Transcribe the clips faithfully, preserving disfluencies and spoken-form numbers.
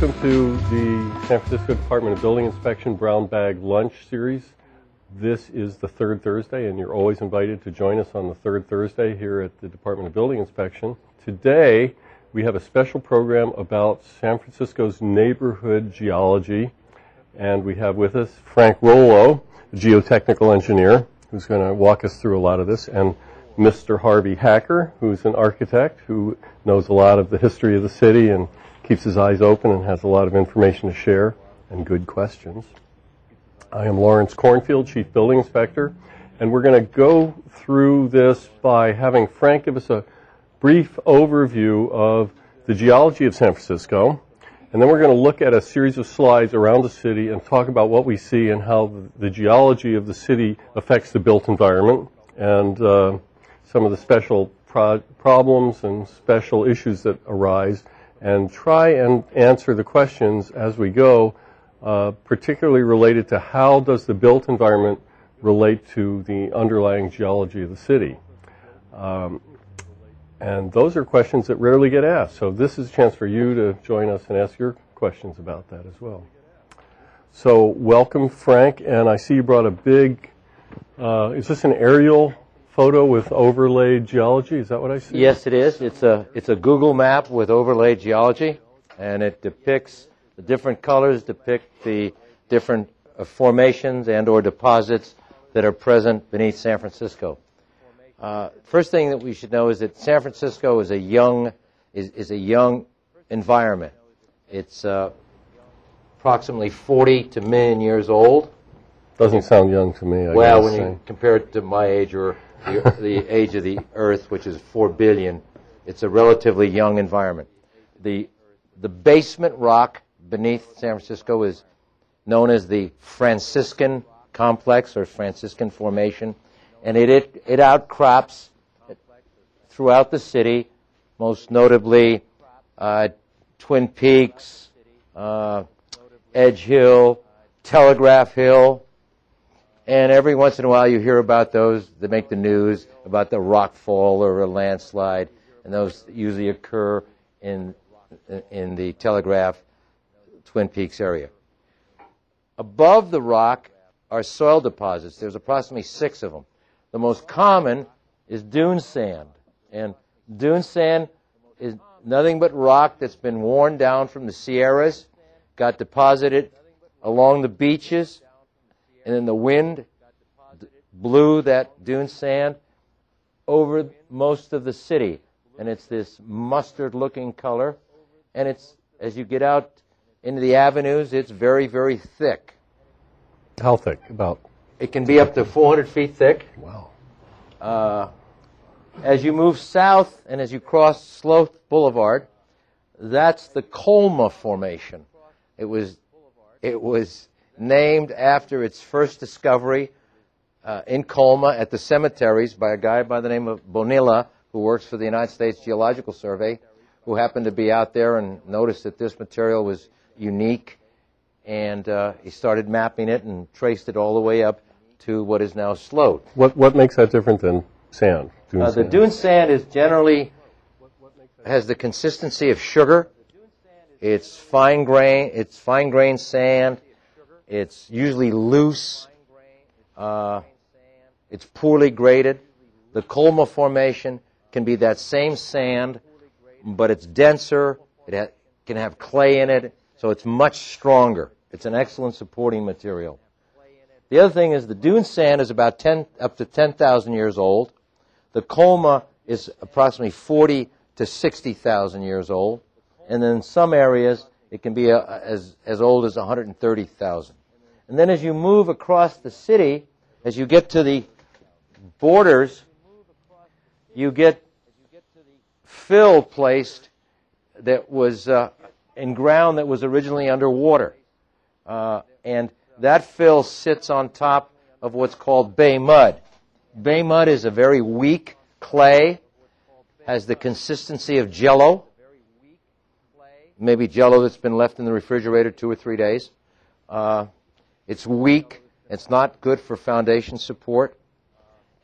Welcome to the San Francisco Department of Building Inspection Brown Bag Lunch Series. This is the third Thursday, and you're always invited to join us on the third Thursday here at the Department of Building Inspection. Today, we have a special program about San Francisco's neighborhood geology, and we have with us Frank Rollo, a geotechnical engineer, who's going to walk us through a lot of this, and Mister Harvey Hacker, who's an architect who knows a lot of the history of the city and keeps his eyes open and has a lot of information to share and good questions. I am Lawrence Kornfield, Chief Building Inspector, and we're going to go through this by having Frank give us a brief overview of the geology of San Francisco, and then we're going to look at a series of slides around the city and talk about what we see and how the geology of the city affects the built environment and uh, some of the special pro problems and special issues that arise, and try and answer the questions as we go, uh, particularly related to how does the built environment relate to the underlying geology of the city. Um, and those are questions that rarely get asked, so this is a chance for you to join us and ask your questions about that as well. So welcome, Frank, and I see you brought a big, uh, is this an aerial photo with overlaid geology? Is that what I see? Yes, it is. It's a, it's a Google map with overlaid geology, and it depicts the different colors, depict the different uh, formations and or deposits that are present beneath San Francisco. Uh, first thing that we should know is that San Francisco is a young, is, is a young environment. It's uh, approximately forty to a million years old. Doesn't sound young to me, I well, guess. Well, when you compare it to my age or the, the age of the Earth, which is four billion, it's a relatively young environment. The, the basement rock beneath San Francisco is known as the Franciscan Complex or Franciscan Formation, and it, it, it outcrops throughout the city, most notably uh, Twin Peaks, uh, Edge Hill, Telegraph Hill. And every once in a while you hear about those that make the news, about the rockfall or a landslide, and those usually occur in, in the Telegraph Twin Peaks area. Above the rock are soil deposits. There's approximately six of them. The most common is dune sand. And dune sand is nothing but rock that's been worn down from the Sierras, got deposited along the beaches, and then the wind blew that dune sand over most of the city. And it's this mustard-looking color. And it's, as you get out into the avenues, it's very, very thick. How thick? About? It can be up to four hundred feet thick. Wow. Uh, as you move south and as you cross Sloat Boulevard, that's the Colma Formation. It was... It was named after its first discovery uh, in Colma at the cemeteries by a guy by the name of Bonilla, who works for the United States Geological Survey, who happened to be out there and noticed that this material was unique, and uh, he started mapping it and traced it all the way up to what is now Sloat. What, what makes that different than sand? Dune uh, the sand. Dune sand is generally has the consistency of sugar. It's fine grain. It's fine grained sand. It's usually loose. Uh, it's poorly graded. The Colma Formation can be that same sand, but it's denser. It ha can have clay in it, so it's much stronger. It's an excellent supporting material. The other thing is the dune sand is about ten, up to ten thousand years old. The Colma is approximately forty to sixty thousand years old. And then in some areas, it can be a, as, as old as one hundred thirty thousand. And then as you move across the city, as you get to the borders, you get fill placed that was uh, in ground that was originally underwater. Uh, and that fill sits on top of what's called bay mud. Bay mud is a very weak clay, has the consistency of jello, maybe jello that's been left in the refrigerator two or three days. Uh, it's weak. It's not good for foundation support.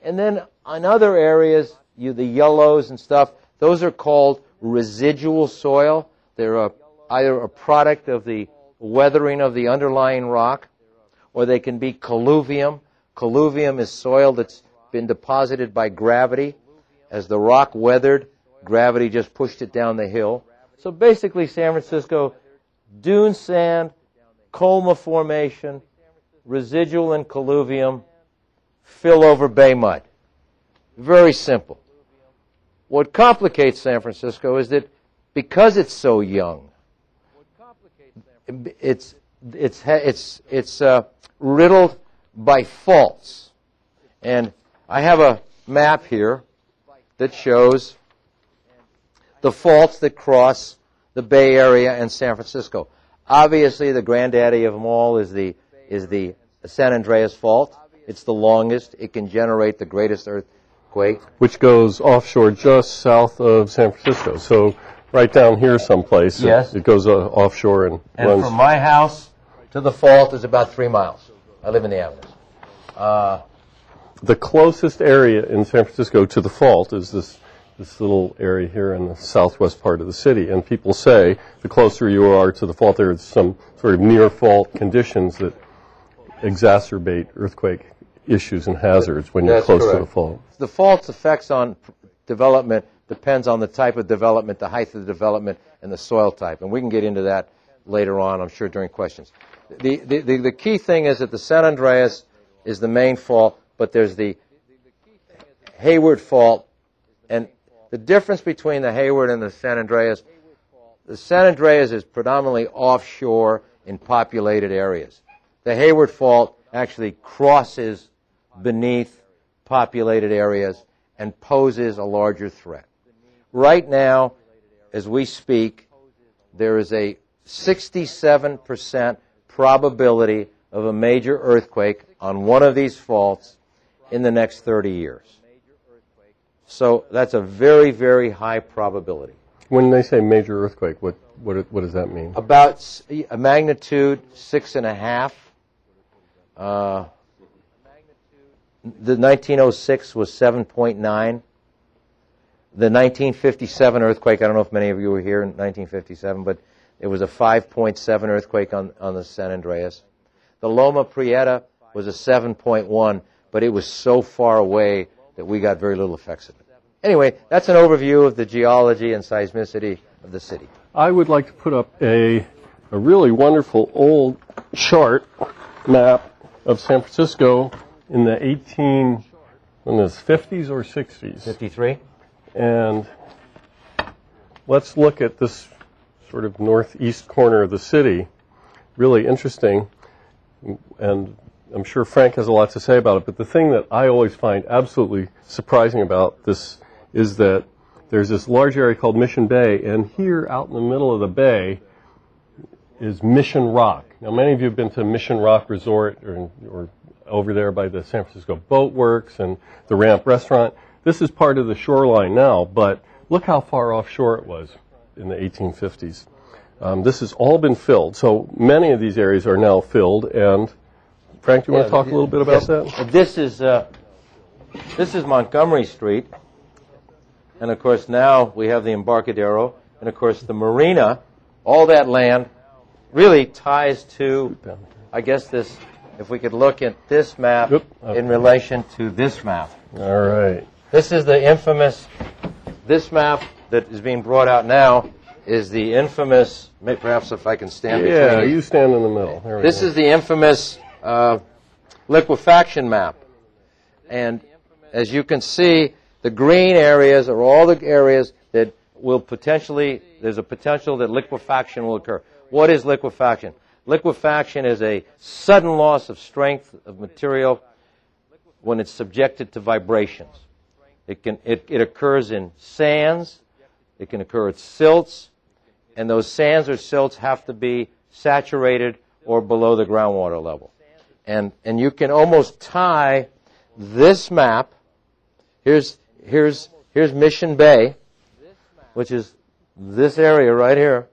And then on other areas, you, the yellows and stuff, those are called residual soil. They're a either a product of the weathering of the underlying rock, or they can be colluvium. Colluvium is soil that's been deposited by gravity. As the rock weathered, gravity just pushed it down the hill. So basically, San Francisco, dune sand, Colma Formation, residual and colluvium, fill over bay mud. Very simple. What complicates San Francisco is that because it's so young, it's it's it's it's uh, riddled by faults. And I have a map here that shows the faults that cross the Bay Area and San Francisco. Obviously, the granddaddy of them all is the is the San Andreas Fault. It's the longest. It can generate the greatest earthquake, which goes offshore just south of San Francisco. So right down here someplace. Yes. It, it goes uh, offshore and, and runs. And from my house to the fault is about three miles. I live in the Avenues. Uh, the closest area in San Francisco to the fault is this this little area here in the southwest part of the city. And people say the closer you are to the fault, there's some sort of near-fault conditions that exacerbate earthquake issues and hazards when you're That's close correct. to the fault. The fault's effects on development depends on the type of development, the height of the development, and the soil type. And we can get into that later on, I'm sure, during questions. The, the, the, the key thing is that the San Andreas is the main fault, but there's the Hayward Fault. And the difference between the Hayward and the San Andreas, the San Andreas is predominantly offshore in populated areas. The Hayward Fault actually crosses beneath populated areas and poses a larger threat. Right now, as we speak, there is a sixty-seven percent probability of a major earthquake on one of these faults in the next thirty years. So that's a very, very high probability. When they say major earthquake, what what, what does that mean? About a magnitude six and a half. Uh, the nineteen oh six was seven point nine. The nineteen fifty-seven earthquake, I don't know if many of you were here in nineteen fifty-seven, but it was a five point seven earthquake on, on the San Andreas. The Loma Prieta was a seven point one, but it was so far away that we got very little effects of it. Anyway, that's an overview of the geology and seismicity of the city. I would like to put up a, a really wonderful old chart map of San Francisco in the eighteen, in the fifties or sixties. fifty-three. And let's look at this sort of northeast corner of the city. Really interesting. And I'm sure Frank has a lot to say about it, but the thing that I always find absolutely surprising about this is that there's this large area called Mission Bay, and here out in the middle of the bay is Mission Rock. Now, many of you have been to Mission Rock Resort or, or over there by the San Francisco Boat Works and the Ramp Restaurant. This is part of the shoreline now, but look how far offshore it was in the eighteen fifties. Um, this has all been filled, so many of these areas are now filled. And Frank, do you yeah, want to talk yeah, a little bit about yes. that? This is uh, this is Montgomery Street, and of course now we have the Embarcadero, and of course the marina. All that land really ties to, I guess this, if we could look at this map Oop, okay. in relation to this map. All right. This is the infamous, this map that is being brought out now is the infamous, perhaps if I can stand yeah, between. Yeah, you stand in the middle. There we this go. is the infamous uh, liquefaction map. And as you can see, the green areas are all the areas that will potentially, there's a potential that liquefaction will occur. What is liquefaction? Liquefaction is a sudden loss of strength of material when it's subjected to vibrations. It can it, it occurs in sands, it can occur at silts, and those sands or silts have to be saturated or below the groundwater level. And and you can almost tie this map. Here's here's here's Mission Bay, which is this area right here.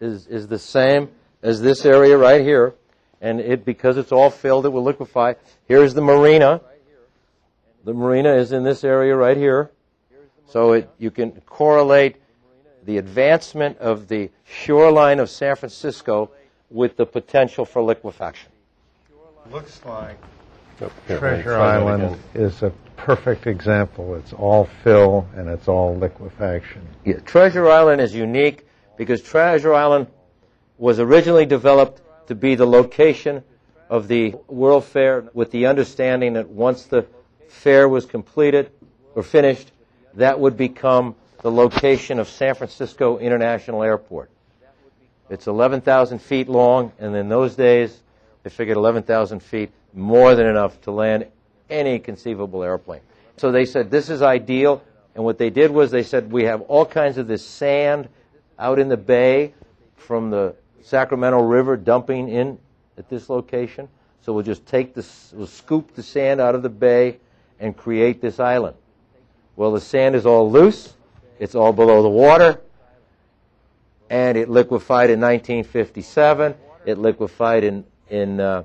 Is, is the same as this area right here, and it because it's all filled, it will liquefy. Here's the marina. The marina is in this area right here, so it, you can correlate the advancement of the shoreline of San Francisco with the potential for liquefaction. Looks like Treasure Island is a perfect example. It's all fill and it's all liquefaction. Yeah, Treasure Island is unique because Treasure Island was originally developed to be the location of the World Fair with the understanding that once the fair was completed or finished, that would become the location of San Francisco International Airport. It's eleven thousand feet long, and in those days, they figured eleven thousand feet, more than enough to land any conceivable airplane. So they said, this is ideal, and what they did was they said, we have all kinds of this sand out in the bay from the Sacramento River dumping in at this location, so we'll just take this, we'll scoop the sand out of the bay and create this island. Well, the sand is all loose, it's all below the water, and it liquefied in nineteen fifty-seven, it liquefied in, in uh,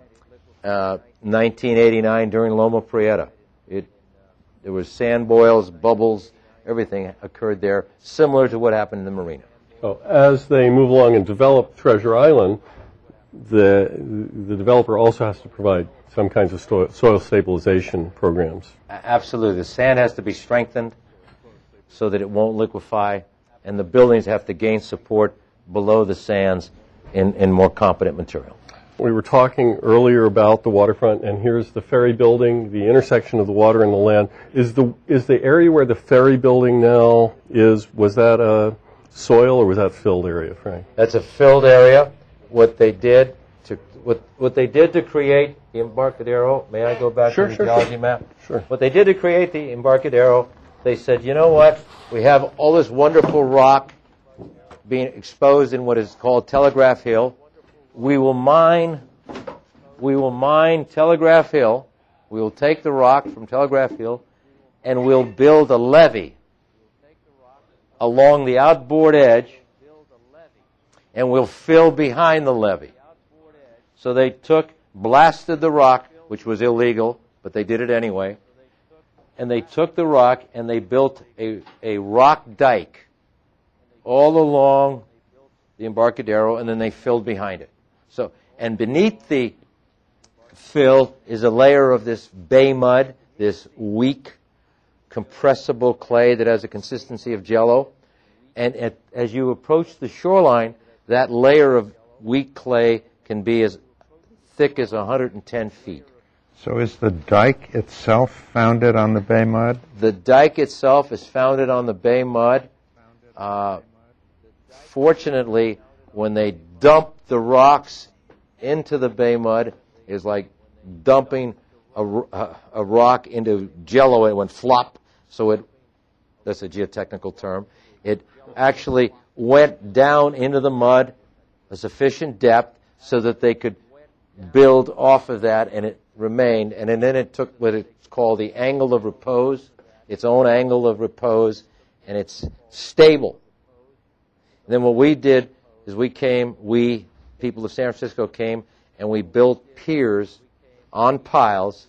uh, nineteen eighty-nine during Loma Prieta. It, there was sand boils, bubbles, everything occurred there, similar to what happened in the marina. Oh, as they move along and develop Treasure Island, the the developer also has to provide some kinds of soil, soil stabilization programs. Absolutely. The sand has to be strengthened so that it won't liquefy, and the buildings have to gain support below the sands in, in more competent material. We were talking earlier about the waterfront, and here's the ferry building, the intersection of the water and the land. Is the is the area where the ferry building now is, was that a soil or was that filled area, Frank? That's a filled area. What they did to what what they did to create the Embarcadero, may I go back sure, to the sure, geology sure. map? Sure. What they did to create the Embarcadero, they said, you know what? We have all this wonderful rock being exposed in what is called Telegraph Hill. We will mine we will mine Telegraph Hill. We will take the rock from Telegraph Hill and we'll build a levee along the outboard edge, and we'll fill behind the levee. So they took, blasted the rock, which was illegal, but they did it anyway, and they took the rock and they built a, a rock dike all along the Embarcadero, and then they filled behind it. So, and beneath the fill is a layer of this bay mud, this weak, compressible clay that has a consistency of jello. And at, as you approach the shoreline, that layer of weak clay can be as thick as one hundred ten feet. So is the dike itself founded on the bay mud? The dike itself is founded on the bay mud. Uh, fortunately, when they dumped the rocks into the bay mud, it's like dumping a, a, a rock into jello. It went flop, so it, that's a geotechnical term, it actually went down into the mud a sufficient depth so that they could build off of that, and it remained. And then it took what it's called the angle of repose, its own angle of repose, and it's stable. And then what we did is we came, we, people of San Francisco came, and we built piers on piles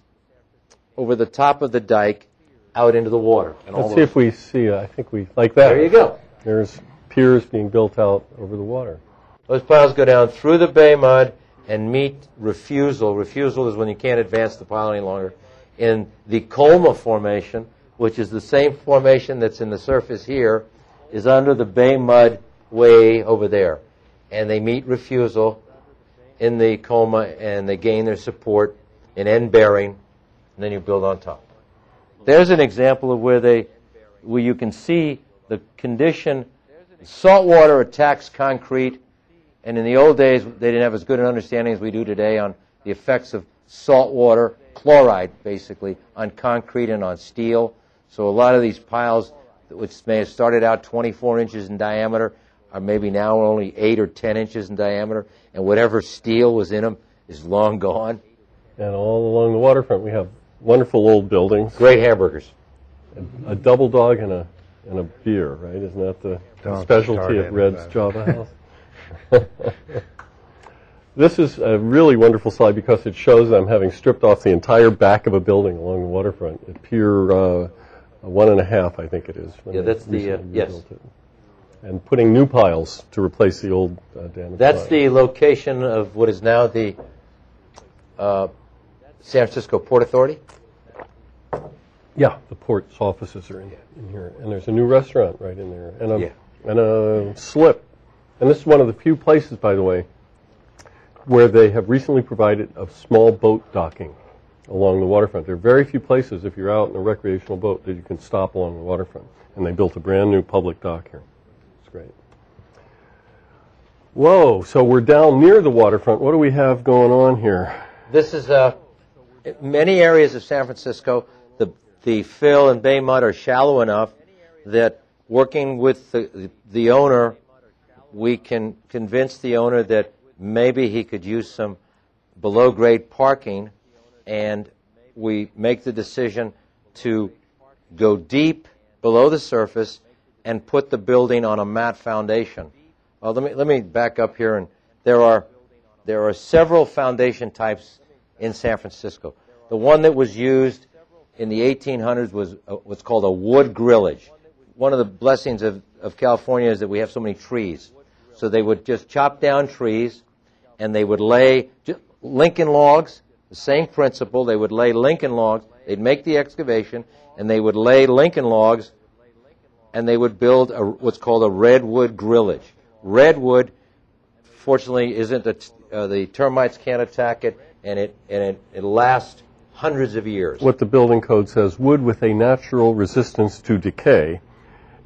over the top of the dike out into the water. And Let's all see if we see, uh, I think we, like that. There you go. There's piers being built out over the water. Those piles go down through the bay mud and meet refusal. Refusal is when you can't advance the pile any longer. In the Colma Formation, which is the same formation that's in the surface here, is under the bay mud way over there. And they meet refusal in the Colma, and they gain their support in end bearing, and then you build on top. There's an example of where they, where you can see the condition. Salt water attacks concrete, and in the old days they didn't have as good an understanding as we do today on the effects of salt water, chloride basically, on concrete and on steel. So a lot of these piles, which may have started out twenty-four inches in diameter, are maybe now only eight or ten inches in diameter, and whatever steel was in them is long gone. And all along the waterfront we have wonderful old buildings. Great hamburgers. A, a double dog and a and a beer, right? Isn't that the Don't specialty at Red's Java House? This is a really wonderful slide because it shows them having stripped off the entire back of a building along the waterfront at Pier uh, One and a Half, I think it is. Yeah, that's the, uh, yes. It. and putting new piles to replace the old uh, damaged. That's piles. The location of what is now the uh, San Francisco Port Authority? Yeah, the port's offices are in, in here. And there's a new restaurant right in there. And a, yeah. and a slip. And this is one of the few places, by the way, where they have recently provided a small boat docking along the waterfront. There are very few places, if you're out in a recreational boat, that you can stop along the waterfront. And they built a brand new public dock here. It's great. Whoa, so we're down near the waterfront. What do we have going on here? This is uh, many areas of San Francisco. The, the fill and bay mud are shallow enough that working with the, the owner, we can convince the owner that maybe he could use some below-grade parking, and we make the decision to go deep below the surface and put the building on a mat foundation. Uh, let me let me back up here, and there are there are several foundation types in San Francisco. The one that was used in the eighteen hundreds was uh, what's called a wood grillage. One of the blessings of, of California is that we have so many trees. So they would just chop down trees, and they would lay Lincoln logs, the same principle. They would lay Lincoln logs. They'd make the excavation, and they would lay Lincoln logs, and they would build a, what's called a redwood grillage. Redwood, fortunately, isn't a, uh, the termites can't attack it, and it and it, it lasts hundreds of years. What the building code says, wood with a natural resistance to decay,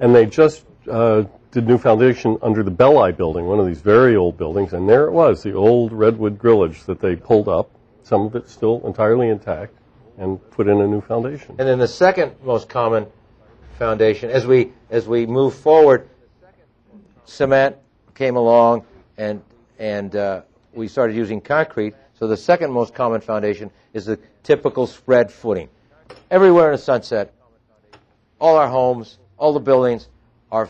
and they just uh, did new foundation under the Belli building, one of these very old buildings, and there it was, the old redwood grillage that they pulled up, some of it still entirely intact, and put in a new foundation. And then the second most common foundation, as we as we move forward, cement came along, and and uh, we started using concrete. So the second most common foundation is the typical spread footing. Everywhere in Sunset, all our homes, all the buildings are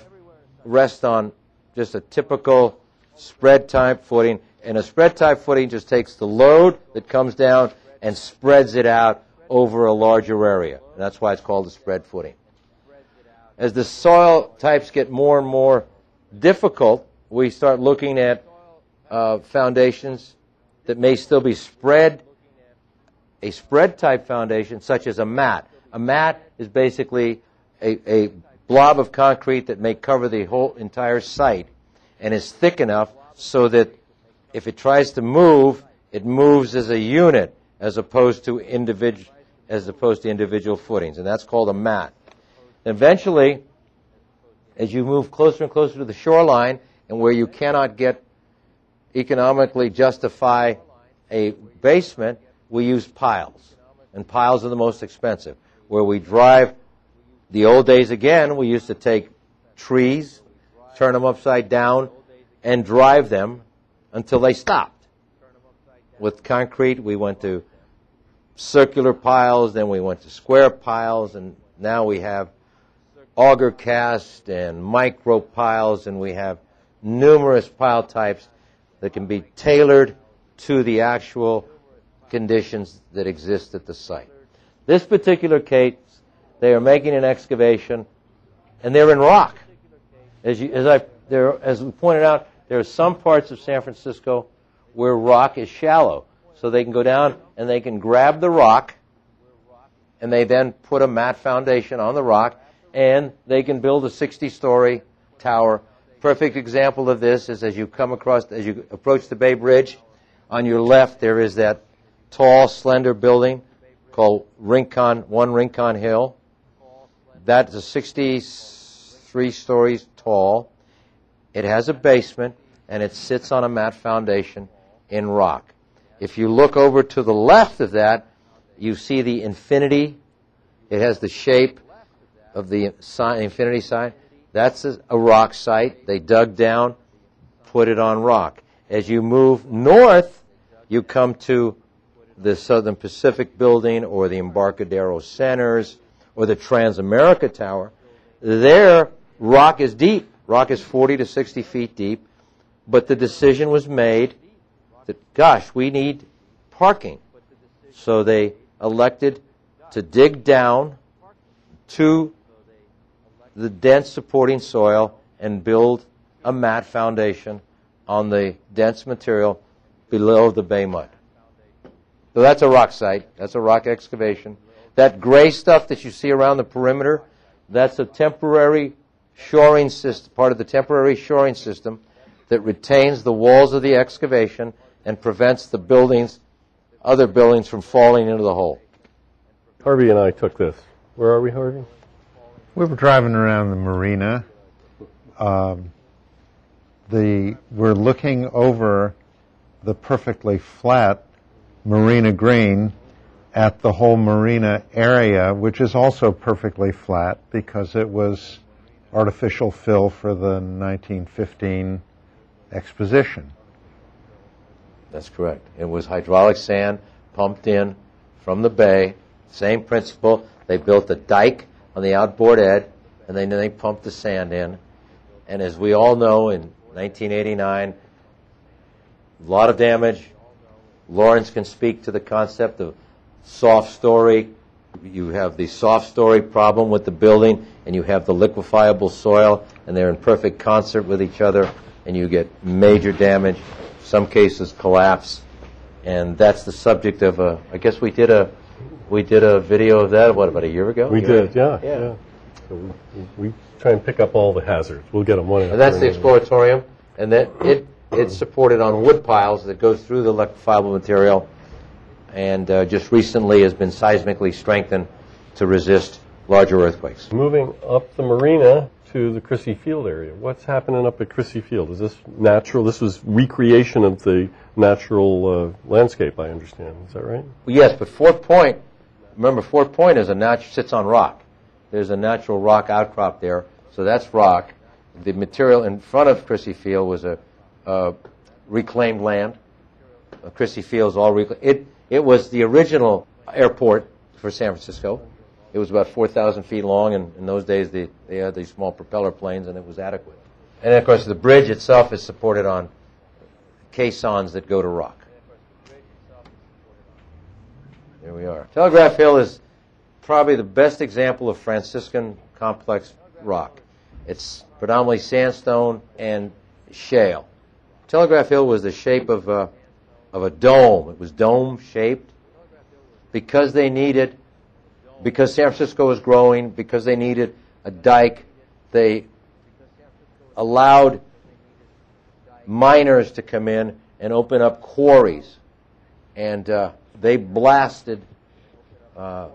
rest on just a typical spread type footing, and a spread type footing just takes the load that comes down and spreads it out over a larger area, and that's why it's called a spread footing. As the soil types get more and more difficult, we start looking at uh, foundations that may still be spread, a spread type foundation such as a mat. A mat is basically a, a blob of concrete that may cover the whole entire site and is thick enough so that if it tries to move, it moves as a unit as opposed to individual as opposed to individual footings, and that's called a mat. Eventually, as you move closer and closer to the shoreline and where you cannot get economically justify a basement, we use piles, and piles are the most expensive, where we drive. The old days, again, we used to take trees, turn them upside down, and drive them until they stopped. With concrete, we went to circular piles, then we went to square piles, and now we have auger cast and micro piles, and we have numerous pile types that can be tailored to the actual conditions that exist at the site. This particular case, they are making an excavation, and they're in rock. As, you, as, I, there, as we pointed out, there are some parts of San Francisco where rock is shallow. So they can go down and they can grab the rock, and they then put a mat foundation on the rock, and they can build a sixty-story tower. Perfect example of this is as you come across, as you approach the Bay Bridge, on your left there is that tall, slender building called Rincon, One Rincon Hill. That's a sixty-three stories tall. It has a basement, and it sits on a mat foundation in rock. If you look over to the left of that, you see the infinity. It has the shape of the sign, infinity sign. That's a, a rock site. They dug down, put it on rock. As you move north, you come to the Southern Pacific Building or the Embarcadero Centers, or the Transamerica Tower. There, rock is deep. Rock is forty to sixty feet deep. But the decision was made that, gosh, we need parking. So they elected to dig down to the dense supporting soil and build a mat foundation on the dense material below the bay mud. So that's a rock site. That's a rock excavation. That gray stuff that you see around the perimeter, that's a temporary shoring system, part of the temporary shoring system that retains the walls of the excavation and prevents the buildings, other buildings, from falling into the hole. Harvey and I took this. Where are we, Harvey? We were driving around the marina. Um, the we're looking over the perfectly flat Marina Green at the whole marina area, which is also perfectly flat because it was artificial fill for the nineteen fifteen exposition. That's correct. It was hydraulic sand pumped in from the bay. Same principle. They built a dike on the outboard edge, and then they pumped the sand in. And as we all know, in nineteen eighty-nine, a lot of damage. Lawrence can speak to the concept of soft story. You have the soft story problem with the building, and you have the liquefiable soil, and they're in perfect concert with each other, and you get major damage, some cases collapse. And that's the subject of a, I guess we did a we did a video of that, what, about a year ago? We did, yeah, yeah, yeah. So we, we try and pick up all the hazards. We'll get them one. And that's the exploratorium, and that it It's supported on wood piles that go through the liquefiable material, and uh, just recently has been seismically strengthened to resist larger earthquakes. Moving up the marina to the Crissy Field area, what's happening up at Crissy Field? Is this natural? This was recreation of the natural uh, landscape, I understand. Is that right? Well, yes, but Fort Point, remember, Fort Point is a nat- sits on rock. There's a natural rock outcrop there, so that's rock. The material in front of Crissy Field was a Uh, reclaimed land. Uh, Crissy Fields all reclaimed. It, it was the original airport for San Francisco. It was about four thousand feet long, and in those days they, they had these small propeller planes, and it was adequate. And of course the bridge itself is supported on caissons that go to rock. There we are. Telegraph Hill is probably the best example of Franciscan complex rock. It's predominantly sandstone and shale. Telegraph Hill was the shape of a, of a dome. It was dome-shaped because they needed, because San Francisco was growing, because they needed a dike, they allowed miners to come in and open up quarries. And uh, they blasted, uh,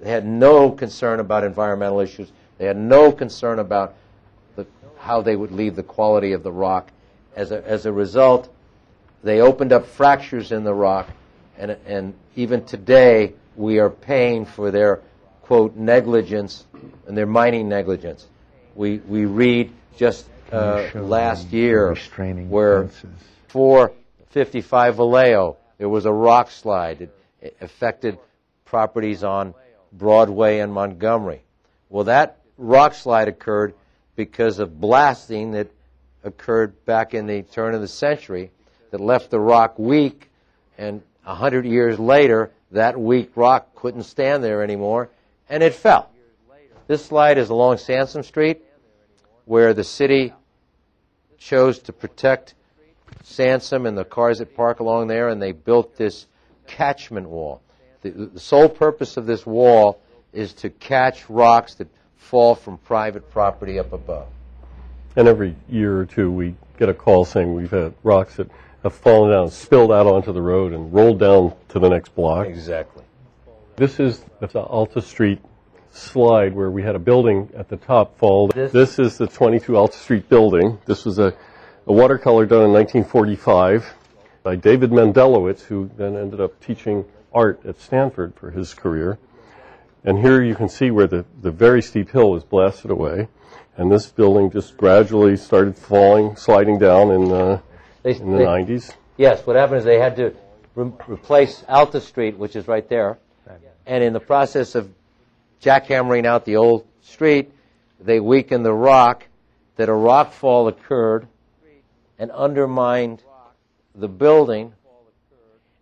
they had no concern about environmental issues. They had no concern about the, how they would leave the quality of the rock. As a, as a result, they opened up fractures in the rock, and, and even today we are paying for their, quote, negligence and their mining negligence. We we read just uh, last year where four fifty-five Vallejo, there was a rock slide. It, it affected properties on Broadway and Montgomery. Well, that rock slide occurred because of blasting that occurred back in the turn of the century that left the rock weak, and a hundred years later that weak rock couldn't stand there anymore and it fell. This slide is along Sansom Street, where the city chose to protect Sansom and the cars that park along there, and they built this catchment wall. The, the sole purpose of this wall is to catch rocks that fall from private property up above. And every year or two we get a call saying we've had rocks that have fallen down, spilled out onto the road, and rolled down to the next block. Exactly. This is the Alta Street slide where we had a building at the top fall. This, this is the twenty-two Alta Street building. This was a, a watercolor done in nineteen forty-five by David Mendelowitz, who then ended up teaching art at Stanford for his career. And here you can see where the, the very steep hill was blasted away. And this building just gradually started falling, sliding down in, uh, they, in the they, nineties. Yes, what happened is they had to re- replace Alta Street, which is right there. And in the process of jackhammering out the old street, they weakened the rock, that a rock fall occurred and undermined the building.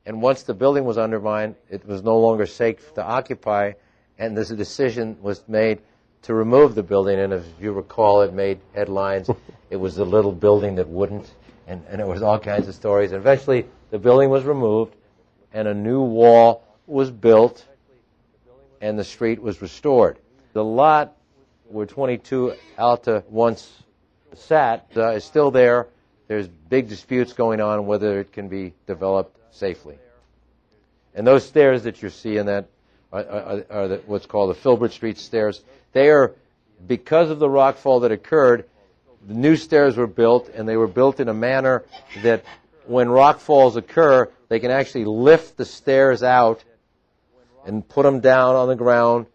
And once the building was undermined, it was no longer safe to occupy, and this decision was made to remove the building, and if you recall, it made headlines. It was the little building that wouldn't, and, and it was all kinds of stories. And eventually, the building was removed, and a new wall was built, and the street was restored. The lot where twenty-two Alta once sat uh, is still there. There's big disputes going on whether it can be developed safely. And those stairs that you see in that are, are, are the, what's called the Filbert Street stairs. They are, because of the rockfall that occurred, the new stairs were built, and they were built in a manner that when rockfalls occur, they can actually lift the stairs out and put them down on the ground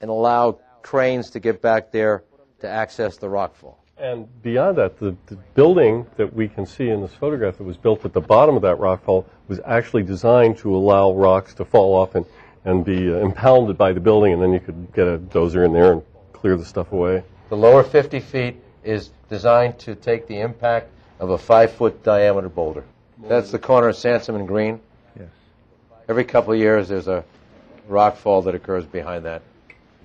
and allow cranes to get back there to access the rockfall. And beyond that, the, the building that we can see in this photograph that was built at the bottom of that rockfall was actually designed to allow rocks to fall off and, and be uh, impounded by the building, and then you could get a dozer in there and clear the stuff away. The lower fifty feet is designed to take the impact of a five-foot diameter boulder. That's the corner of Sansom and Green. Yes. Every couple of years there's a rockfall that occurs behind that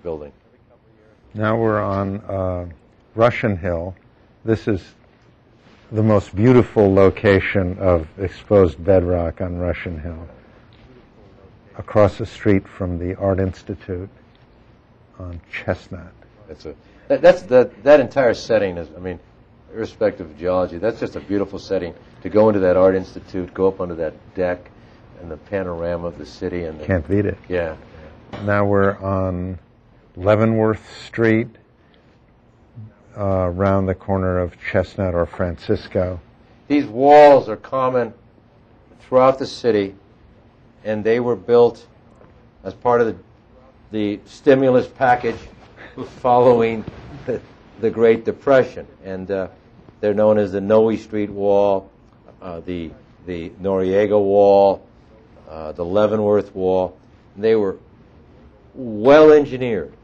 building. Now we're on... Uh Russian Hill. This is the most beautiful location of exposed bedrock on Russian Hill, across the street from the Art Institute on Chestnut. That's a that, that's that that entire setting is, I mean, irrespective of geology, that's just a beautiful setting to go into that Art Institute, go up onto that deck, and the panorama of the city, and the, can't beat it. Yeah. Now we're on Leavenworth Street. Uh, around the corner of Chestnut or Francisco. These walls are common throughout the city, and they were built as part of the, the stimulus package following the, the Great Depression. And uh, they're known as the Noe Street Wall, uh, the, the Noriega Wall, uh, the Leavenworth Wall. And they were well engineered.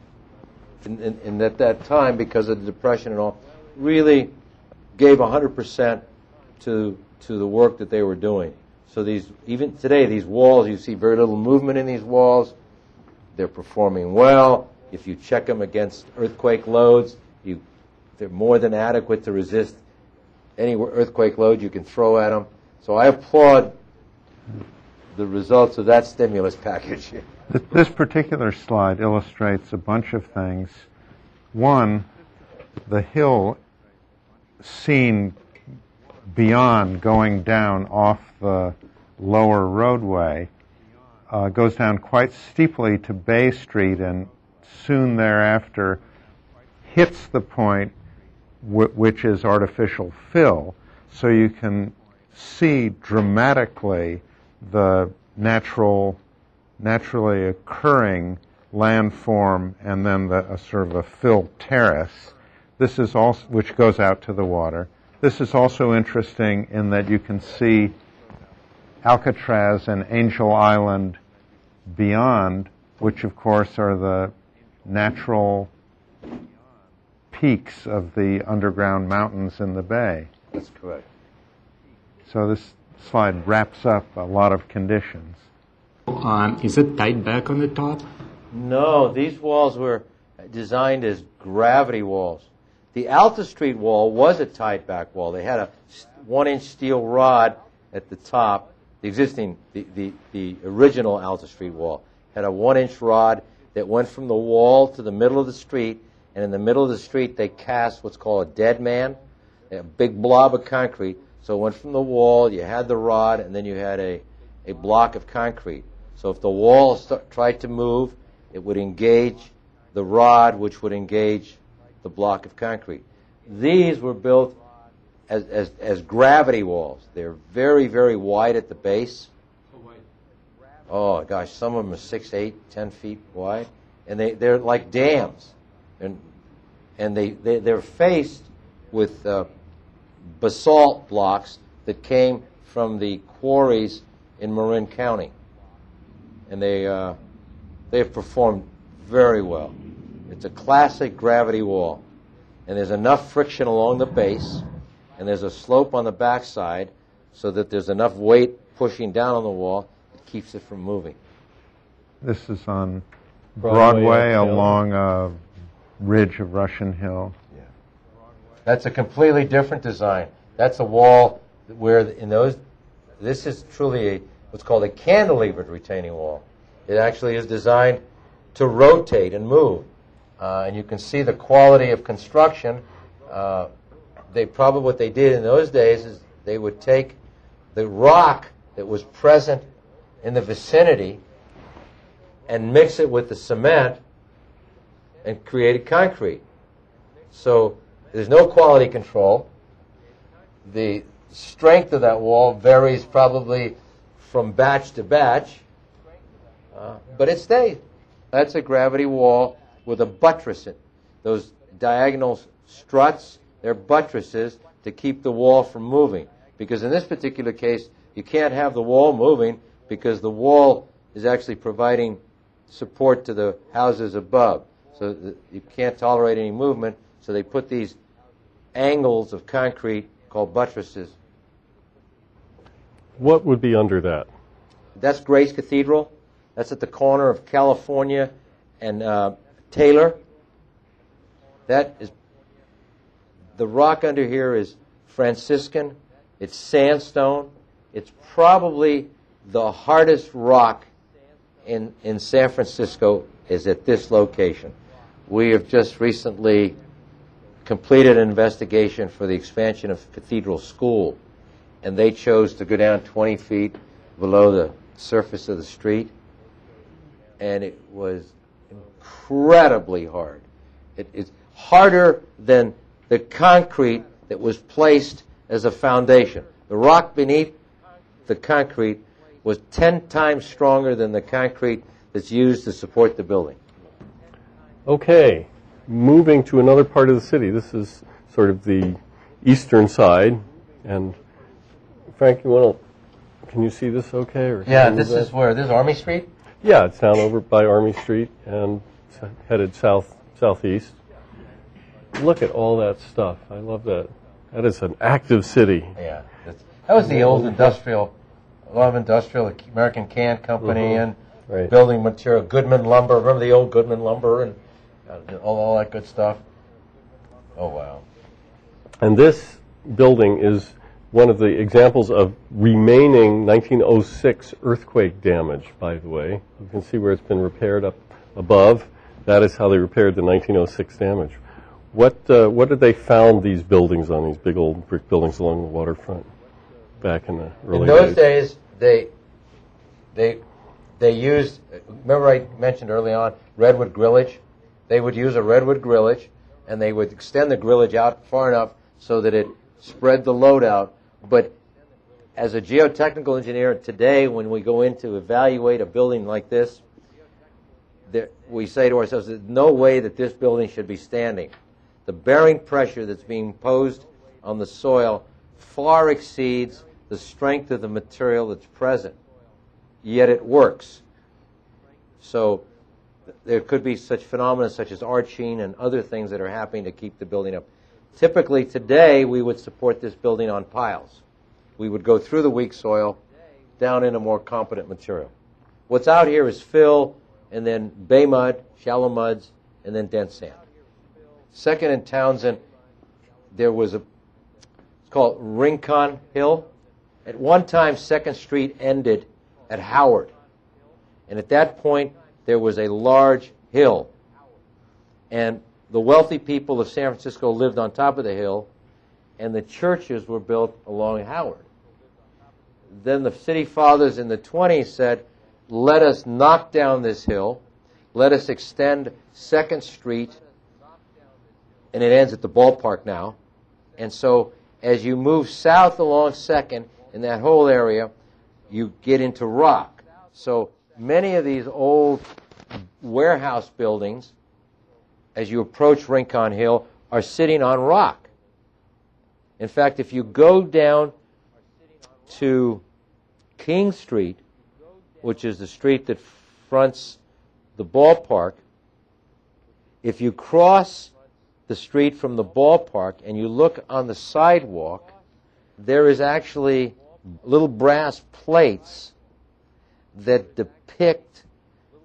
And, and, and at that time, because of the Depression and all, really gave one hundred percent to to the work that they were doing. So these, even today, these walls, you see very little movement in these walls. They're performing well. If you check them against earthquake loads, you they're more than adequate to resist any earthquake load you can throw at them. So I applaud the results of that stimulus package. This particular slide illustrates a bunch of things. One, the hill seen beyond, going down off the lower roadway, uh, goes down quite steeply to Bay Street, and soon thereafter hits the point w- which is artificial fill. So you can see dramatically the natural... naturally occurring landform, and then the, a sort of a fill terrace. This is also, which goes out to the water. This is also interesting in that you can see Alcatraz and Angel Island beyond, which of course are the natural peaks of the underground mountains in the bay. That's correct. So this slide wraps up a lot of conditions. Um, is it tight back on the top? No, these walls were designed as gravity walls. The Alta Street wall was a tight back wall. They had a one-inch steel rod at the top. The existing, the, the, the original Alta Street wall had a one-inch rod that went from the wall to the middle of the street, and in the middle of the street they cast what's called a dead man, a big blob of concrete. So it went from the wall, you had the rod, and then you had a, a block of concrete. So if the wall st- tried to move, it would engage the rod, which would engage the block of concrete. These were built as as, as gravity walls. They're very, very wide at the base. Oh, gosh, some of them are six, eight, ten feet wide. And they, they're like dams. And, and they, they, they're faced with uh, basalt blocks that came from the quarries in Marin County. And they uh, they've performed very well. It's a classic gravity wall, and there's enough friction along the base, and there's a slope on the backside, so that there's enough weight pushing down on the wall that keeps it from moving. This is on Broadway, Broadway along a ridge of Russian Hill. Yeah. That's a completely different design. That's a wall where in those, this is truly a, what's called a cantilevered retaining wall. It actually is designed to rotate and move. Uh, and you can see the quality of construction. Uh, they probably, what they did in those days is they would take the rock that was present in the vicinity and mix it with the cement and created concrete. So there's no quality control. The strength of that wall varies probably from batch to batch, uh, but it stays. That's a gravity wall with a buttress in it. Those diagonal struts, they're buttresses to keep the wall from moving. Because in this particular case, you can't have the wall moving because the wall is actually providing support to the houses above. So you can't tolerate any movement, so they put these angles of concrete called buttresses. What would be under that? That's Grace Cathedral. That's at the corner of California and uh, Taylor. That is, the rock under here is Franciscan. It's sandstone. It's probably the hardest rock in in San Francisco is at this location. We have just recently completed an investigation for the expansion of Cathedral School, and they chose to go down twenty feet below the surface of the street, and it was incredibly hard. It is harder than the concrete that was placed as a foundation. The rock beneath the concrete was ten times stronger than the concrete that's used to support the building. Okay, moving to another part of the city. This is sort of the eastern side. And Frank, you want to, can you see this okay? Or yeah, this is where, this is Army Street? Yeah, it's down over by Army Street and headed south, southeast. Look at all that stuff. I love that. That is an active city. Yeah, that was the old industrial, a lot of industrial, American Can Company, mm-hmm. and right. building material, Goodman Lumber. Remember the old Goodman Lumber and all, all that good stuff? Oh, wow. And this building is one of the examples of remaining nineteen oh six earthquake damage, by the way. You can see where it's been repaired up above. That is how they repaired the nineteen oh six damage. What uh, what did they found these buildings on, these big old brick buildings along the waterfront back in the early days? In those days, days they they they used, remember I mentioned early on, redwood grillage? They would use a redwood grillage, and they would extend the grillage out far enough so that it spread the load out. But as a geotechnical engineer today, when we go in to evaluate a building like this, there, we say to ourselves, there's no way that this building should be standing. The bearing pressure that's being posed on the soil far exceeds the strength of the material that's present, yet it works. So there could be such phenomena such as arching and other things that are happening to keep the building up. Typically today we would support this building on piles. We would go through the weak soil down into more competent material. What's out here is fill and then bay mud, shallow muds, and then dense sand. Second in Townsend, there was a, it's called Rincon Hill. At one time, Second Street ended at Howard. And at that point, there was a large hill. And the wealthy people of San Francisco lived on top of the hill, and the churches were built along Howard. Then the city fathers in the twenties said, let us knock down this hill. Let us extend Second Street, and it ends at the ballpark now. And so as you move south along Second in that whole area, you get into rock. So many of these old warehouse buildings, as you approach Rincon Hill, are sitting on rock. In fact, if you go down to King Street, which is the street that fronts the ballpark, if you cross the street from the ballpark and you look on the sidewalk, there is actually little brass plates that depict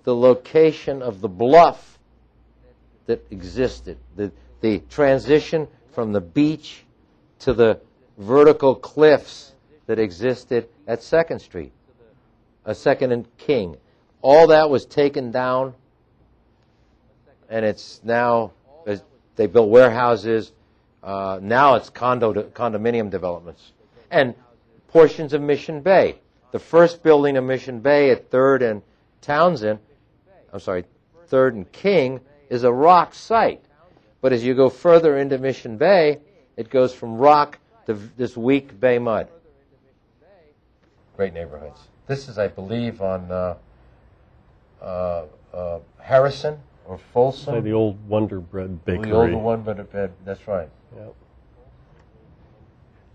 the location of the bluff that existed. The, the transition from the beach to the vertical cliffs that existed at second Street, a second and King. All that was taken down, and it's now, they built warehouses. Uh, now it's condo de, condominium developments. And portions of Mission Bay. The first building of Mission Bay at third and Townsend, I'm sorry, third and King, is a rock site. But as you go further into Mission Bay, it goes from rock to this weak bay mud. Great neighborhoods. This is, I believe, on uh, uh, uh, Harrison or Folsom. Say the old Wonder Bread Bakery. The old Wonder Bread, that's right. Yep.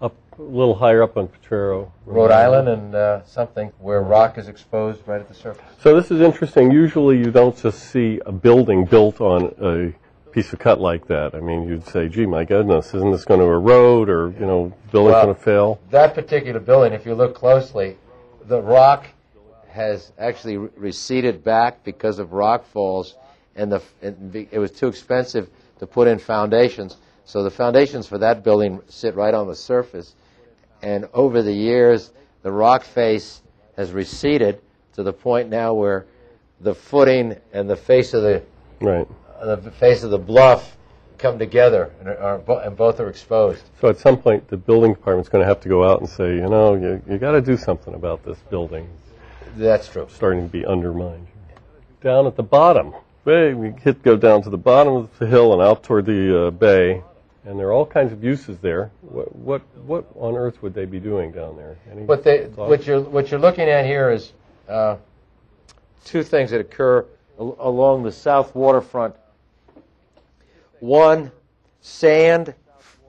Up a little higher up on Potrero, Rhode, Rhode Island, Island, and uh, something where rock is exposed right at the surface. So this is interesting. Usually you don't just see a building built on a piece of cut like that. I mean, you'd say, gee, my goodness, isn't this going to erode, or, you know, building's well, going to fail? That particular building, if you look closely, the rock has actually receded back because of rock falls, and the it, it was too expensive to put in foundations. So the foundations for that building sit right on the surface, and over the years, the rock face has receded to the point now where the footing and the face of the right. uh, the face of the bluff come together, and, are, and both are exposed. So at some point, the building department's going to have to go out and say, you know, you you got to do something about this building. That's true. It's starting to be undermined. Down at the bottom, we hit go down to the bottom of the hill and out toward the uh, bay. And there are all kinds of uses there. What what what on earth would they be doing down there? Any what they thoughts? what you're what you're looking at here is uh, two things that occur al along the south waterfront. One, sand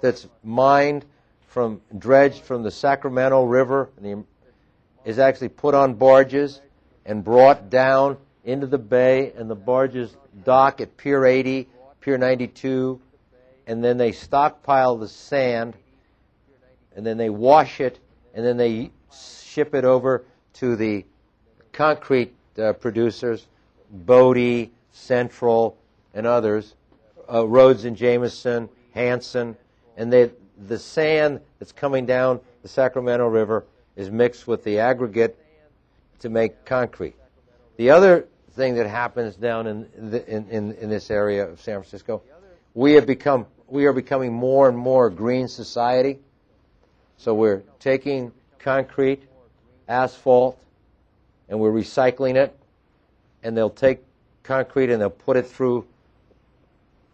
that's mined from dredged from the Sacramento River and the, is actually put on barges and brought down into the bay, and the barges dock at Pier eighty, Pier ninety-two. And then they stockpile the sand, and then they wash it, and then they ship it over to the concrete uh, producers, Bodie, Central, and others, uh, Rhodes and Jameson, Hanson, and they, the sand that's coming down the Sacramento River is mixed with the aggregate to make concrete. The other thing that happens down in, the, in, in, in this area of San Francisco, we have become we are becoming more and more a green society. So we're taking concrete, asphalt, and we're recycling it. And they'll take concrete and they'll put it through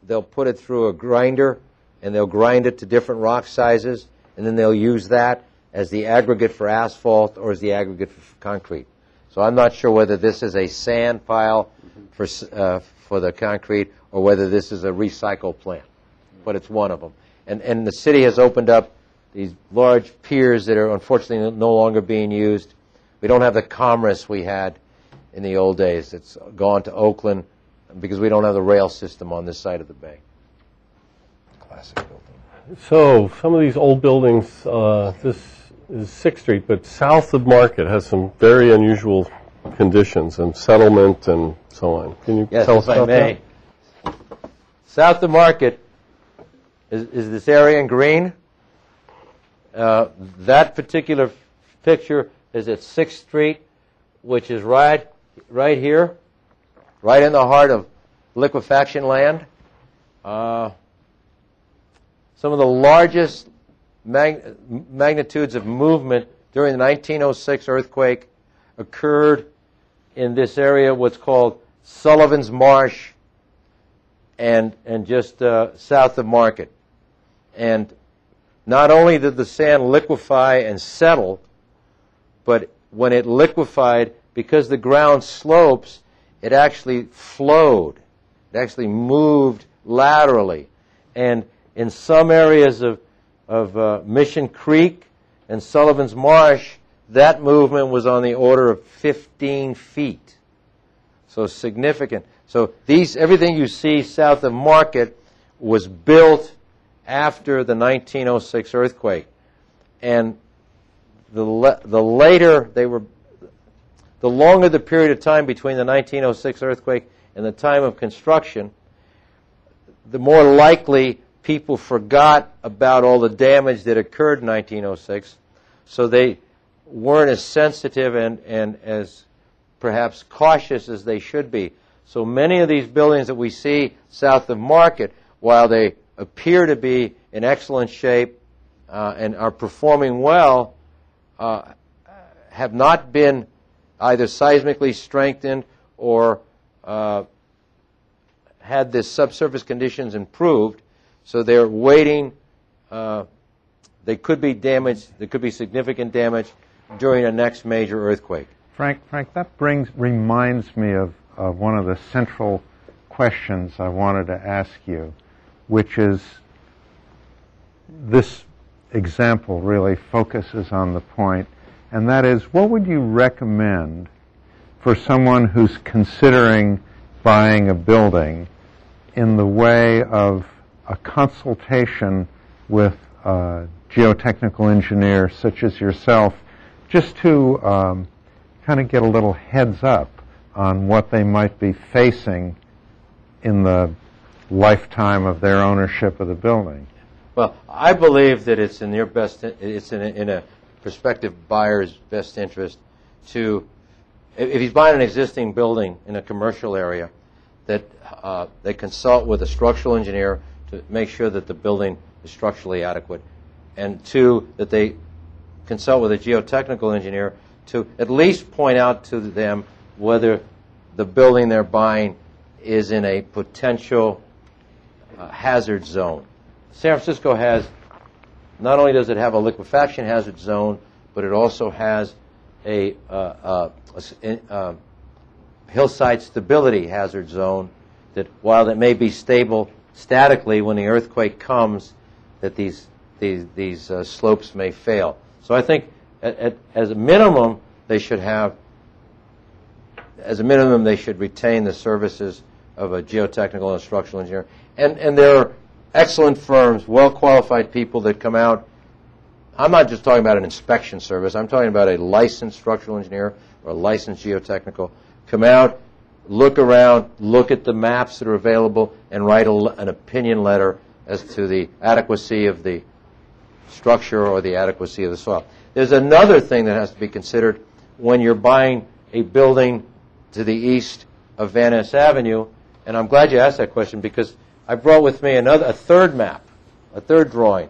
they'll put it through a grinder, and they'll grind it to different rock sizes, and then they'll use that as the aggregate for asphalt or as the aggregate for concrete. So I'm not sure whether this is a sand pile for uh, for the concrete, or whether this is a recycle plant, but it's one of them. And and the city has opened up these large piers that are unfortunately no longer being used. We don't have the commerce we had in the old days. It's gone to Oakland because we don't have the rail system on this side of the bay. Classic building. So some of these old buildings, uh, this is sixth Street, but south of Market has some very unusual conditions and settlement and so on. Can you yes, tell us about that? South of Market is, is this area in green. Uh, that particular picture is at sixth Street, which is right, right here, right in the heart of liquefaction land. Uh, some of the largest mag magnitudes of movement during the nineteen oh six earthquake occurred in this area, what's called Sullivan's Marsh, and and just uh, south of Market. And not only did the sand liquefy and settle, but when it liquefied, because the ground slopes, it actually flowed. It actually moved laterally. And in some areas of, of uh, Mission Creek and Sullivan's Marsh, that movement was on the order of fifteen feet. So significant. So these, everything you see south of Market was built after the nineteen oh six earthquake, and the le the later they were, the longer the period of time between the nineteen oh six earthquake and the time of construction, the more likely people forgot about all the damage that occurred in nineteen oh six, so they weren't as sensitive and, and as perhaps cautious as they should be. So many of these buildings that we see south of Market, while they appear to be in excellent shape uh, and are performing well, uh, have not been either seismically strengthened or uh, had the subsurface conditions improved. So they're waiting. Uh, they could be damaged. There could be significant damage during a next major earthquake. Frank, Frank, that brings reminds me of, of one of the central questions I wanted to ask you, which is this example really focuses on the point, and that is, what would you recommend for someone who's considering buying a building in the way of a consultation with a geotechnical engineer such as yourself, just to um, kind of get a little heads up on what they might be facing in the lifetime of their ownership of the building? Well, I believe that it's in your best, it's in a, in a prospective buyer's best interest to, if he's buying an existing building in a commercial area, that uh, they consult with a structural engineer to make sure that the building is structurally adequate, and two, that they consult with a geotechnical engineer to at least point out to them whether the building they're buying is in a potential uh, hazard zone. San Francisco has, not only does it have a liquefaction hazard zone, but it also has a, uh, uh, a uh, hillside stability hazard zone that, while it may be stable statically when the earthquake comes, that these these, these uh, slopes may fail. So I think at, at, as a minimum they should have, as a minimum they should retain the services of a geotechnical and structural engineer. And, and there are excellent firms, well-qualified people that come out. I'm not just talking about an inspection service. I'm talking about a licensed structural engineer or a licensed geotechnical. Come out, look around, look at the maps that are available, and write a, an opinion letter as to the adequacy of the structure or the adequacy of the soil. There's another thing that has to be considered when you're buying a building to the east of Van Ness Avenue, and I'm glad you asked that question because I brought with me another, a third map, a third drawing.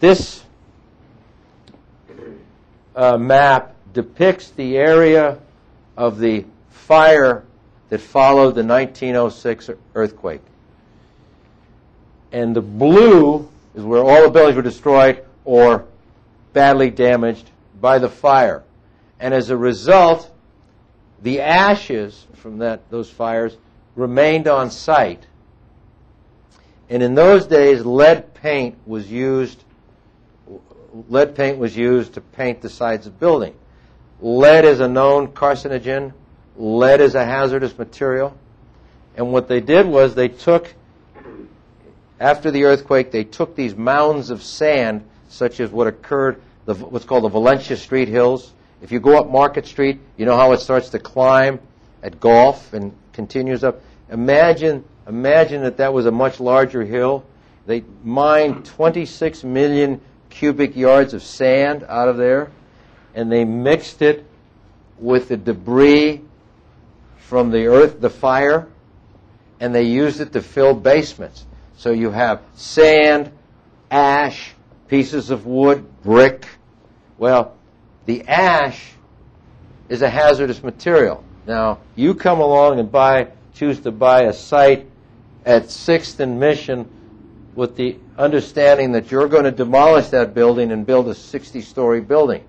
This uh, map depicts the area of the fire that followed the nineteen oh six earthquake. And the blue is where all the buildings were destroyed or badly damaged by the fire. And as a result, the ashes from that those fires remained on site. And in those days, lead paint was used lead paint was used to paint the sides of buildings. Lead is a known carcinogen. Lead is a hazardous material. And what they did was they took, after the earthquake, they took these mounds of sand, such as what occurred, the, what's called the Valencia Street Hills. If you go up Market Street, you know how it starts to climb at Gulf and continues up. Imagine, imagine that that was a much larger hill. They mined twenty-six million cubic yards of sand out of there, and they mixed it with the debris from the earth, the fire, and they used it to fill basements. So you have sand, ash, pieces of wood, brick. Well, the ash is a hazardous material. Now, you come along and buy, choose to buy a site at sixth and Mission with the understanding that you're going to demolish that building and build a sixty-story building.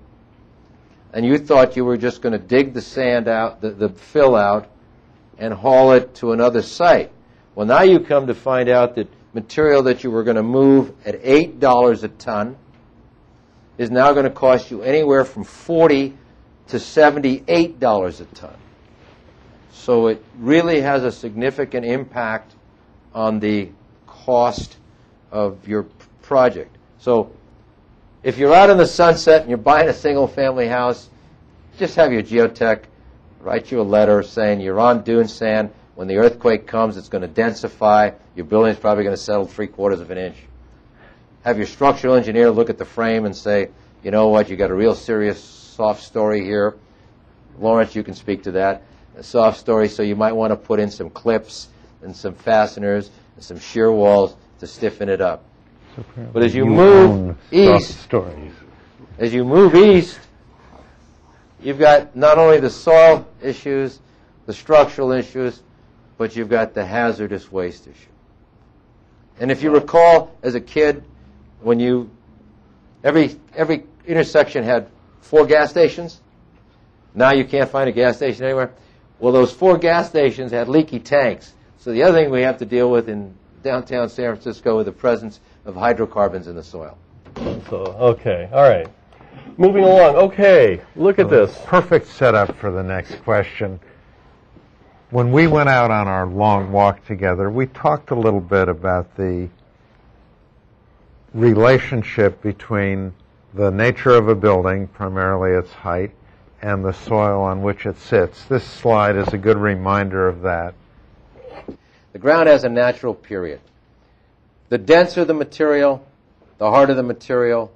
And you thought you were just going to dig the sand out, the, the fill out, and haul it to another site. Well, now you come to find out that material that you were going to move at eight dollars a ton is now going to cost you anywhere from forty to seventy-eight dollars a ton. So it really has a significant impact on the cost of your project. So if you're out in the Sunset and you're buying a single-family house, just have your geotech write you a letter saying you're on dune sand, When the earthquake comes, it's going to densify. Your building's probably going to settle three quarters of an inch. Have your structural engineer look at the frame and say, you know what, you got a real serious soft story here. Lawrence, you can speak to that. A soft story, so you might want to put in some clips and some fasteners and some shear walls to stiffen it up. So but as you, you move east, stories. as you move east, you've got not only the salt issues, the structural issues, but you've got the hazardous waste issue. And if you recall, as a kid, when you every every intersection had four gas stations. Now you can't find a gas station anywhere. Well, those four gas stations had leaky tanks. So the other thing we have to deal with in downtown San Francisco is the presence of hydrocarbons in the soil. So, okay, all right. Moving along. Okay, look at this. Perfect setup for the next question. When we went out on our long walk together, we talked a little bit about the relationship between the nature of a building, primarily its height, and the soil on which it sits. This slide is a good reminder of that. The ground has a natural period. The denser the material, the harder the material,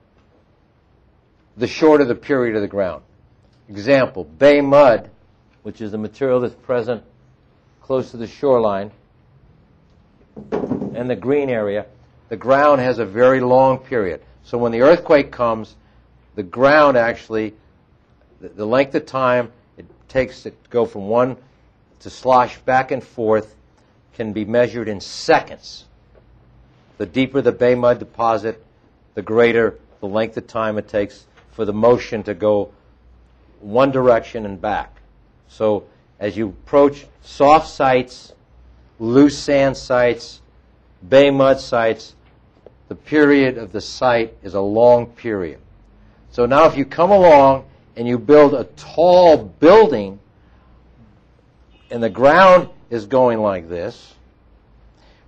the shorter the period of the ground. Example, bay mud, which is the material that's present close to the shoreline and the green area, the ground has a very long period. So when the earthquake comes, the ground actually, the length of time it takes to go from one to slosh back and forth can be measured in seconds. The deeper the bay mud deposit, the greater the length of time it takes for the motion to go one direction and back. So as you approach soft sites, loose sand sites, bay mud sites, the period of the site is a long period. So now if you come along and you build a tall building, and the ground is going like this,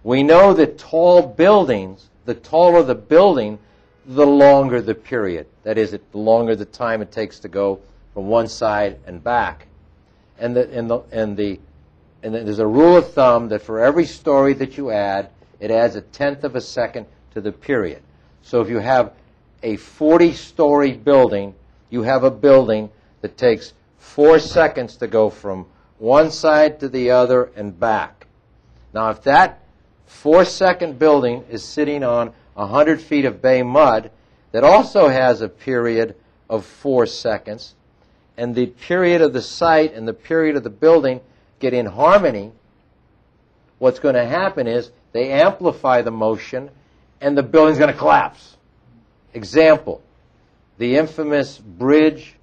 we know that tall buildings, the taller the building, the longer the period. That is, it, the longer the time it takes to go from one side and back. And the, and the, and the, and the, there's a rule of thumb that for every story that you add, it adds a tenth of a second to the period. So if you have a forty-story building, you have a building that takes four seconds to go from one side to the other and back. Now, if that four-second building is sitting on one hundred feet of bay mud, that also has a period of four seconds, and the period of the site and the period of the building get in harmony, what's going to happen is they amplify the motion, and the building's going to collapse. Example. The infamous bridge,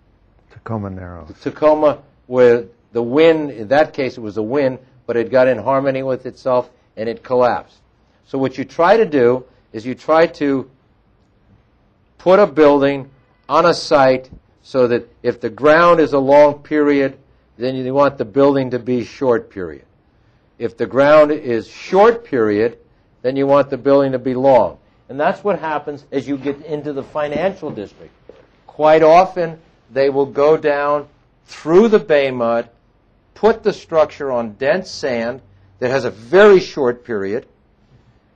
Tacoma Narrows. Tacoma, where the wind, in that case it was the wind, but it got in harmony with itself and it collapsed. So what you try to do is you try to put a building on a site so that if the ground is a long period, then you want the building to be short period. If the ground is short period, then you want the building to be long. And that's what happens as you get into the financial district. Quite often, they will go down through the bay mud, put the structure on dense sand that has a very short period,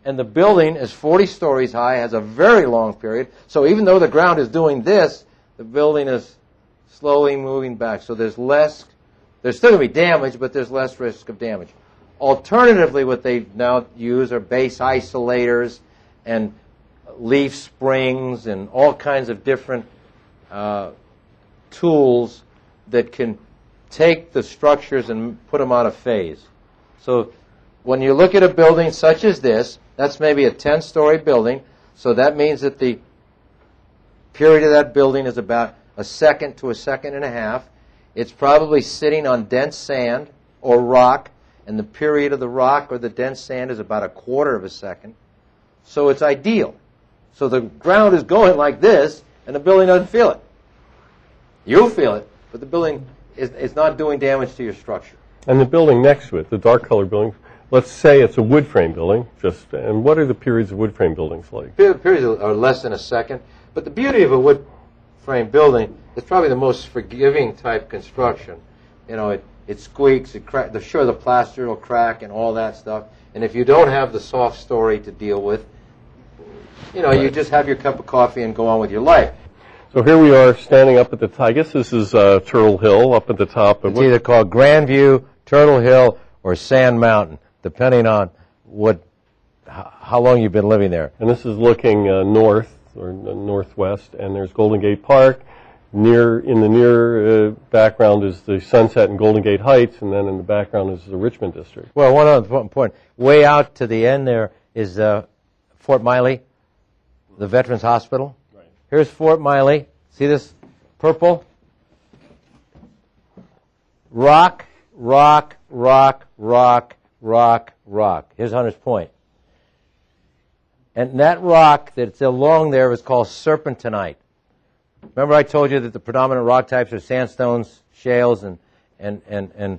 and the building is forty stories high, has a very long period. So even though the ground is doing this, the building is slowly moving back. So there's less, there's still going to be damage, but there's less risk of damage. Alternatively, what they now use are base isolators and leaf springs and all kinds of different uh, tools that can take the structures and put them out of phase. So when you look at a building such as this, that's maybe a ten-story building, so that means that the period of that building is about a second to a second and a half. It's probably sitting on dense sand or rock, and the period of the rock or the dense sand is about a quarter of a second. So it's ideal. So the ground is going like this, and the building doesn't feel it. You'll feel it, but the building is, is not doing damage to your structure. And the building next to it, the dark-colored building, let's say it's a wood frame building. Just and what are the periods of wood frame buildings like? The periods are less than a second. But the beauty of a wood frame building is probably the most forgiving type construction. You know, it it squeaks, it crack, the, sure, the plaster will crack and all that stuff. And if you don't have the soft story to deal with, you know, right. you just have your cup of coffee and go on with your life. So here we are standing up at the top. I guess this is uh, Turtle Hill up at the top. It's either called Grand View, Turtle Hill, or Sand Mountain, depending on what, how long you've been living there. And this is looking uh, north or northwest, and there's Golden Gate Park. Near in the near uh, background is the Sunset and Golden Gate Heights, and then in the background is the Richmond District. Well, one other point, way out to the end there is uh, Fort Miley, the Veterans Hospital. Here's Fort Miley. See this purple? Rock, rock, rock, rock, rock, rock. Here's Hunter's Point. And that rock that's along there is called serpentinite. Remember I told you that the predominant rock types are sandstones, shales, and, and, and, and,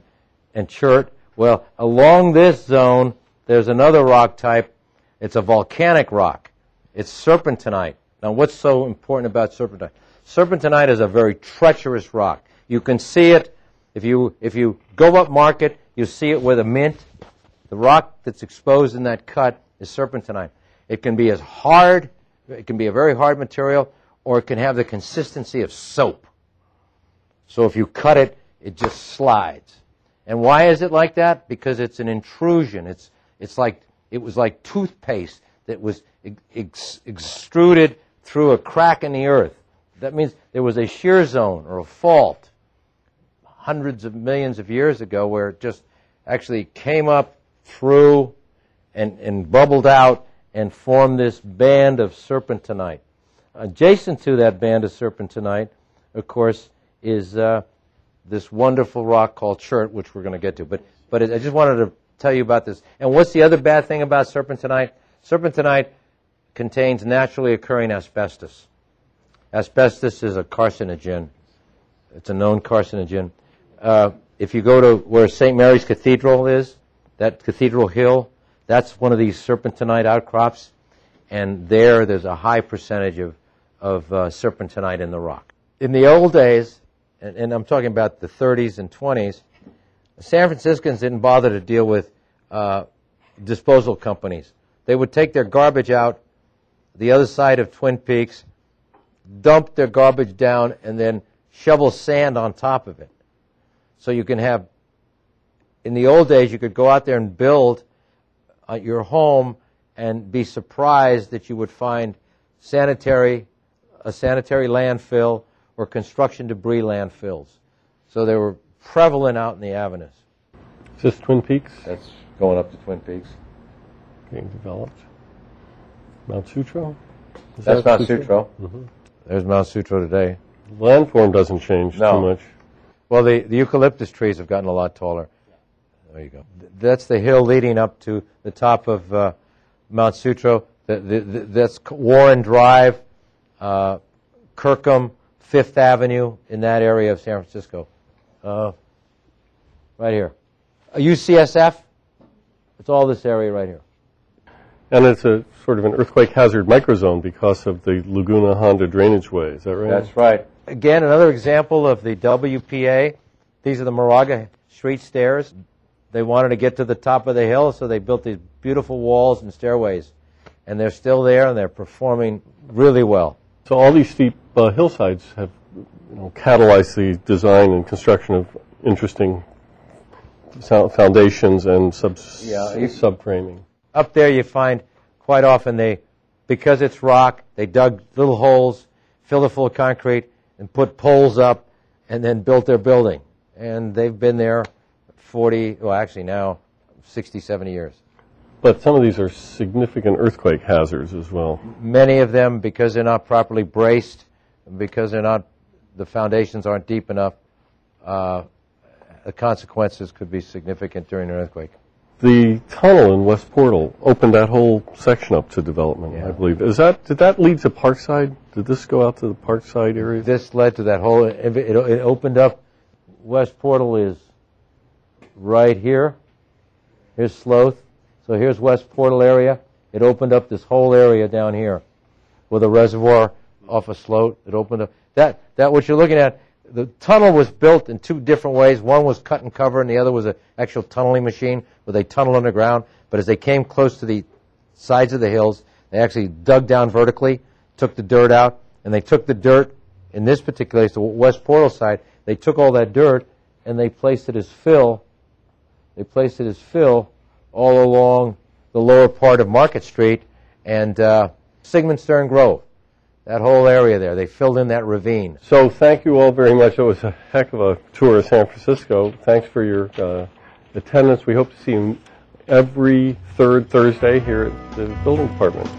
and chert? Well, along this zone, there's another rock type. It's a volcanic rock. It's serpentinite. Now, what's so important about serpentinite? Serpentinite is a very treacherous rock. You can see it. If you if you go up market, you see it with a mint. The rock that's exposed in that cut is serpentinite. It can be as hard, it can be a very hard material, or it can have the consistency of soap. So if you cut it, it just slides. And why is it like that? Because it's an intrusion. It's it's like it was like toothpaste that was ex- extruded through a crack in the earth. That means there was a shear zone or a fault hundreds of millions of years ago where it just actually came up through and, and bubbled out and formed this band of serpentinite. Adjacent to that band of serpentinite, of course, is uh, this wonderful rock called chert, which we're going to get to. But, but I just wanted to tell you about this. And what's the other bad thing about serpentinite? Serpentinite contains naturally occurring asbestos. Asbestos is a carcinogen. It's a known carcinogen. Uh, if you go to where Saint Mary's Cathedral is, that Cathedral Hill, that's one of these serpentinite outcrops. And there, there's a high percentage of, of uh, serpentinite in the rock. In the old days, and, and I'm talking about the thirties and twenties, San Franciscans didn't bother to deal with uh, disposal companies. They would take their garbage out the other side of Twin Peaks, dump their garbage down, and then shovel sand on top of it. So you can have, in the old days, you could go out there and build uh, your home and be surprised that you would find sanitary, a sanitary landfill or construction debris landfills. So they were prevalent out in the avenues. Is this Twin Peaks? That's going up to Twin Peaks. Being developed. Mount Sutro? Is That's that Mount Sutro. Sutro. Mm-hmm. There's Mount Sutro today. The landform doesn't change no. too much. Well, the, the eucalyptus trees have gotten a lot taller. There you go. That's the hill leading up to the top of uh, Mount Sutro. The, the, the, that's Warren Drive, uh, Kirkham, Fifth Avenue, in that area of San Francisco. Uh, right here. U C S F, it's all this area right here. And it's a sort of an earthquake hazard microzone because of the Laguna Honda drainage way. Is that right? That's right. Again, another example of the W P A. These are the Moraga Street stairs. They wanted to get to the top of the hill, so they built these beautiful walls and stairways. And they're still there, and they're performing really well. So all these steep uh, hillsides have, you know, catalyzed the design and construction of interesting foundations and sub yeah, you- subframing. Up there you find quite often they, because it's rock, they dug little holes, filled it full of concrete, and put poles up, and then built their building. And they've been there forty, well actually now, sixty, seventy years. But some of these are significant earthquake hazards as well. Many of them, because they're not properly braced, because they're not, the foundations aren't deep enough, uh, the consequences could be significant during an earthquake. The tunnel in West Portal opened that whole section up to development, yeah. I believe. Is that did that lead to Parkside? Did this go out to the Parkside area? This led to that whole. It, it, it opened up. West Portal is right here. Here's Sloth. So here's West Portal area. It opened up this whole area down here, with a reservoir off a slope. It opened up that that what you're looking at the tunnel was built in two different ways. One was cut and cover, and the other was an actual tunneling machine where they tunneled underground. But as they came close to the sides of the hills, they actually dug down vertically, took the dirt out, and they took the dirt, in this particular case, the West Portal side, they took all that dirt and they placed it as fill. They placed it as fill all along the lower part of Market Street and uh, Sigmund Stern Grove, that whole area there. They filled in that ravine. So thank you all very much. It was a heck of a tour of San Francisco. Thanks for your uh, attendance. We hope to see you every third Thursday here at the building department.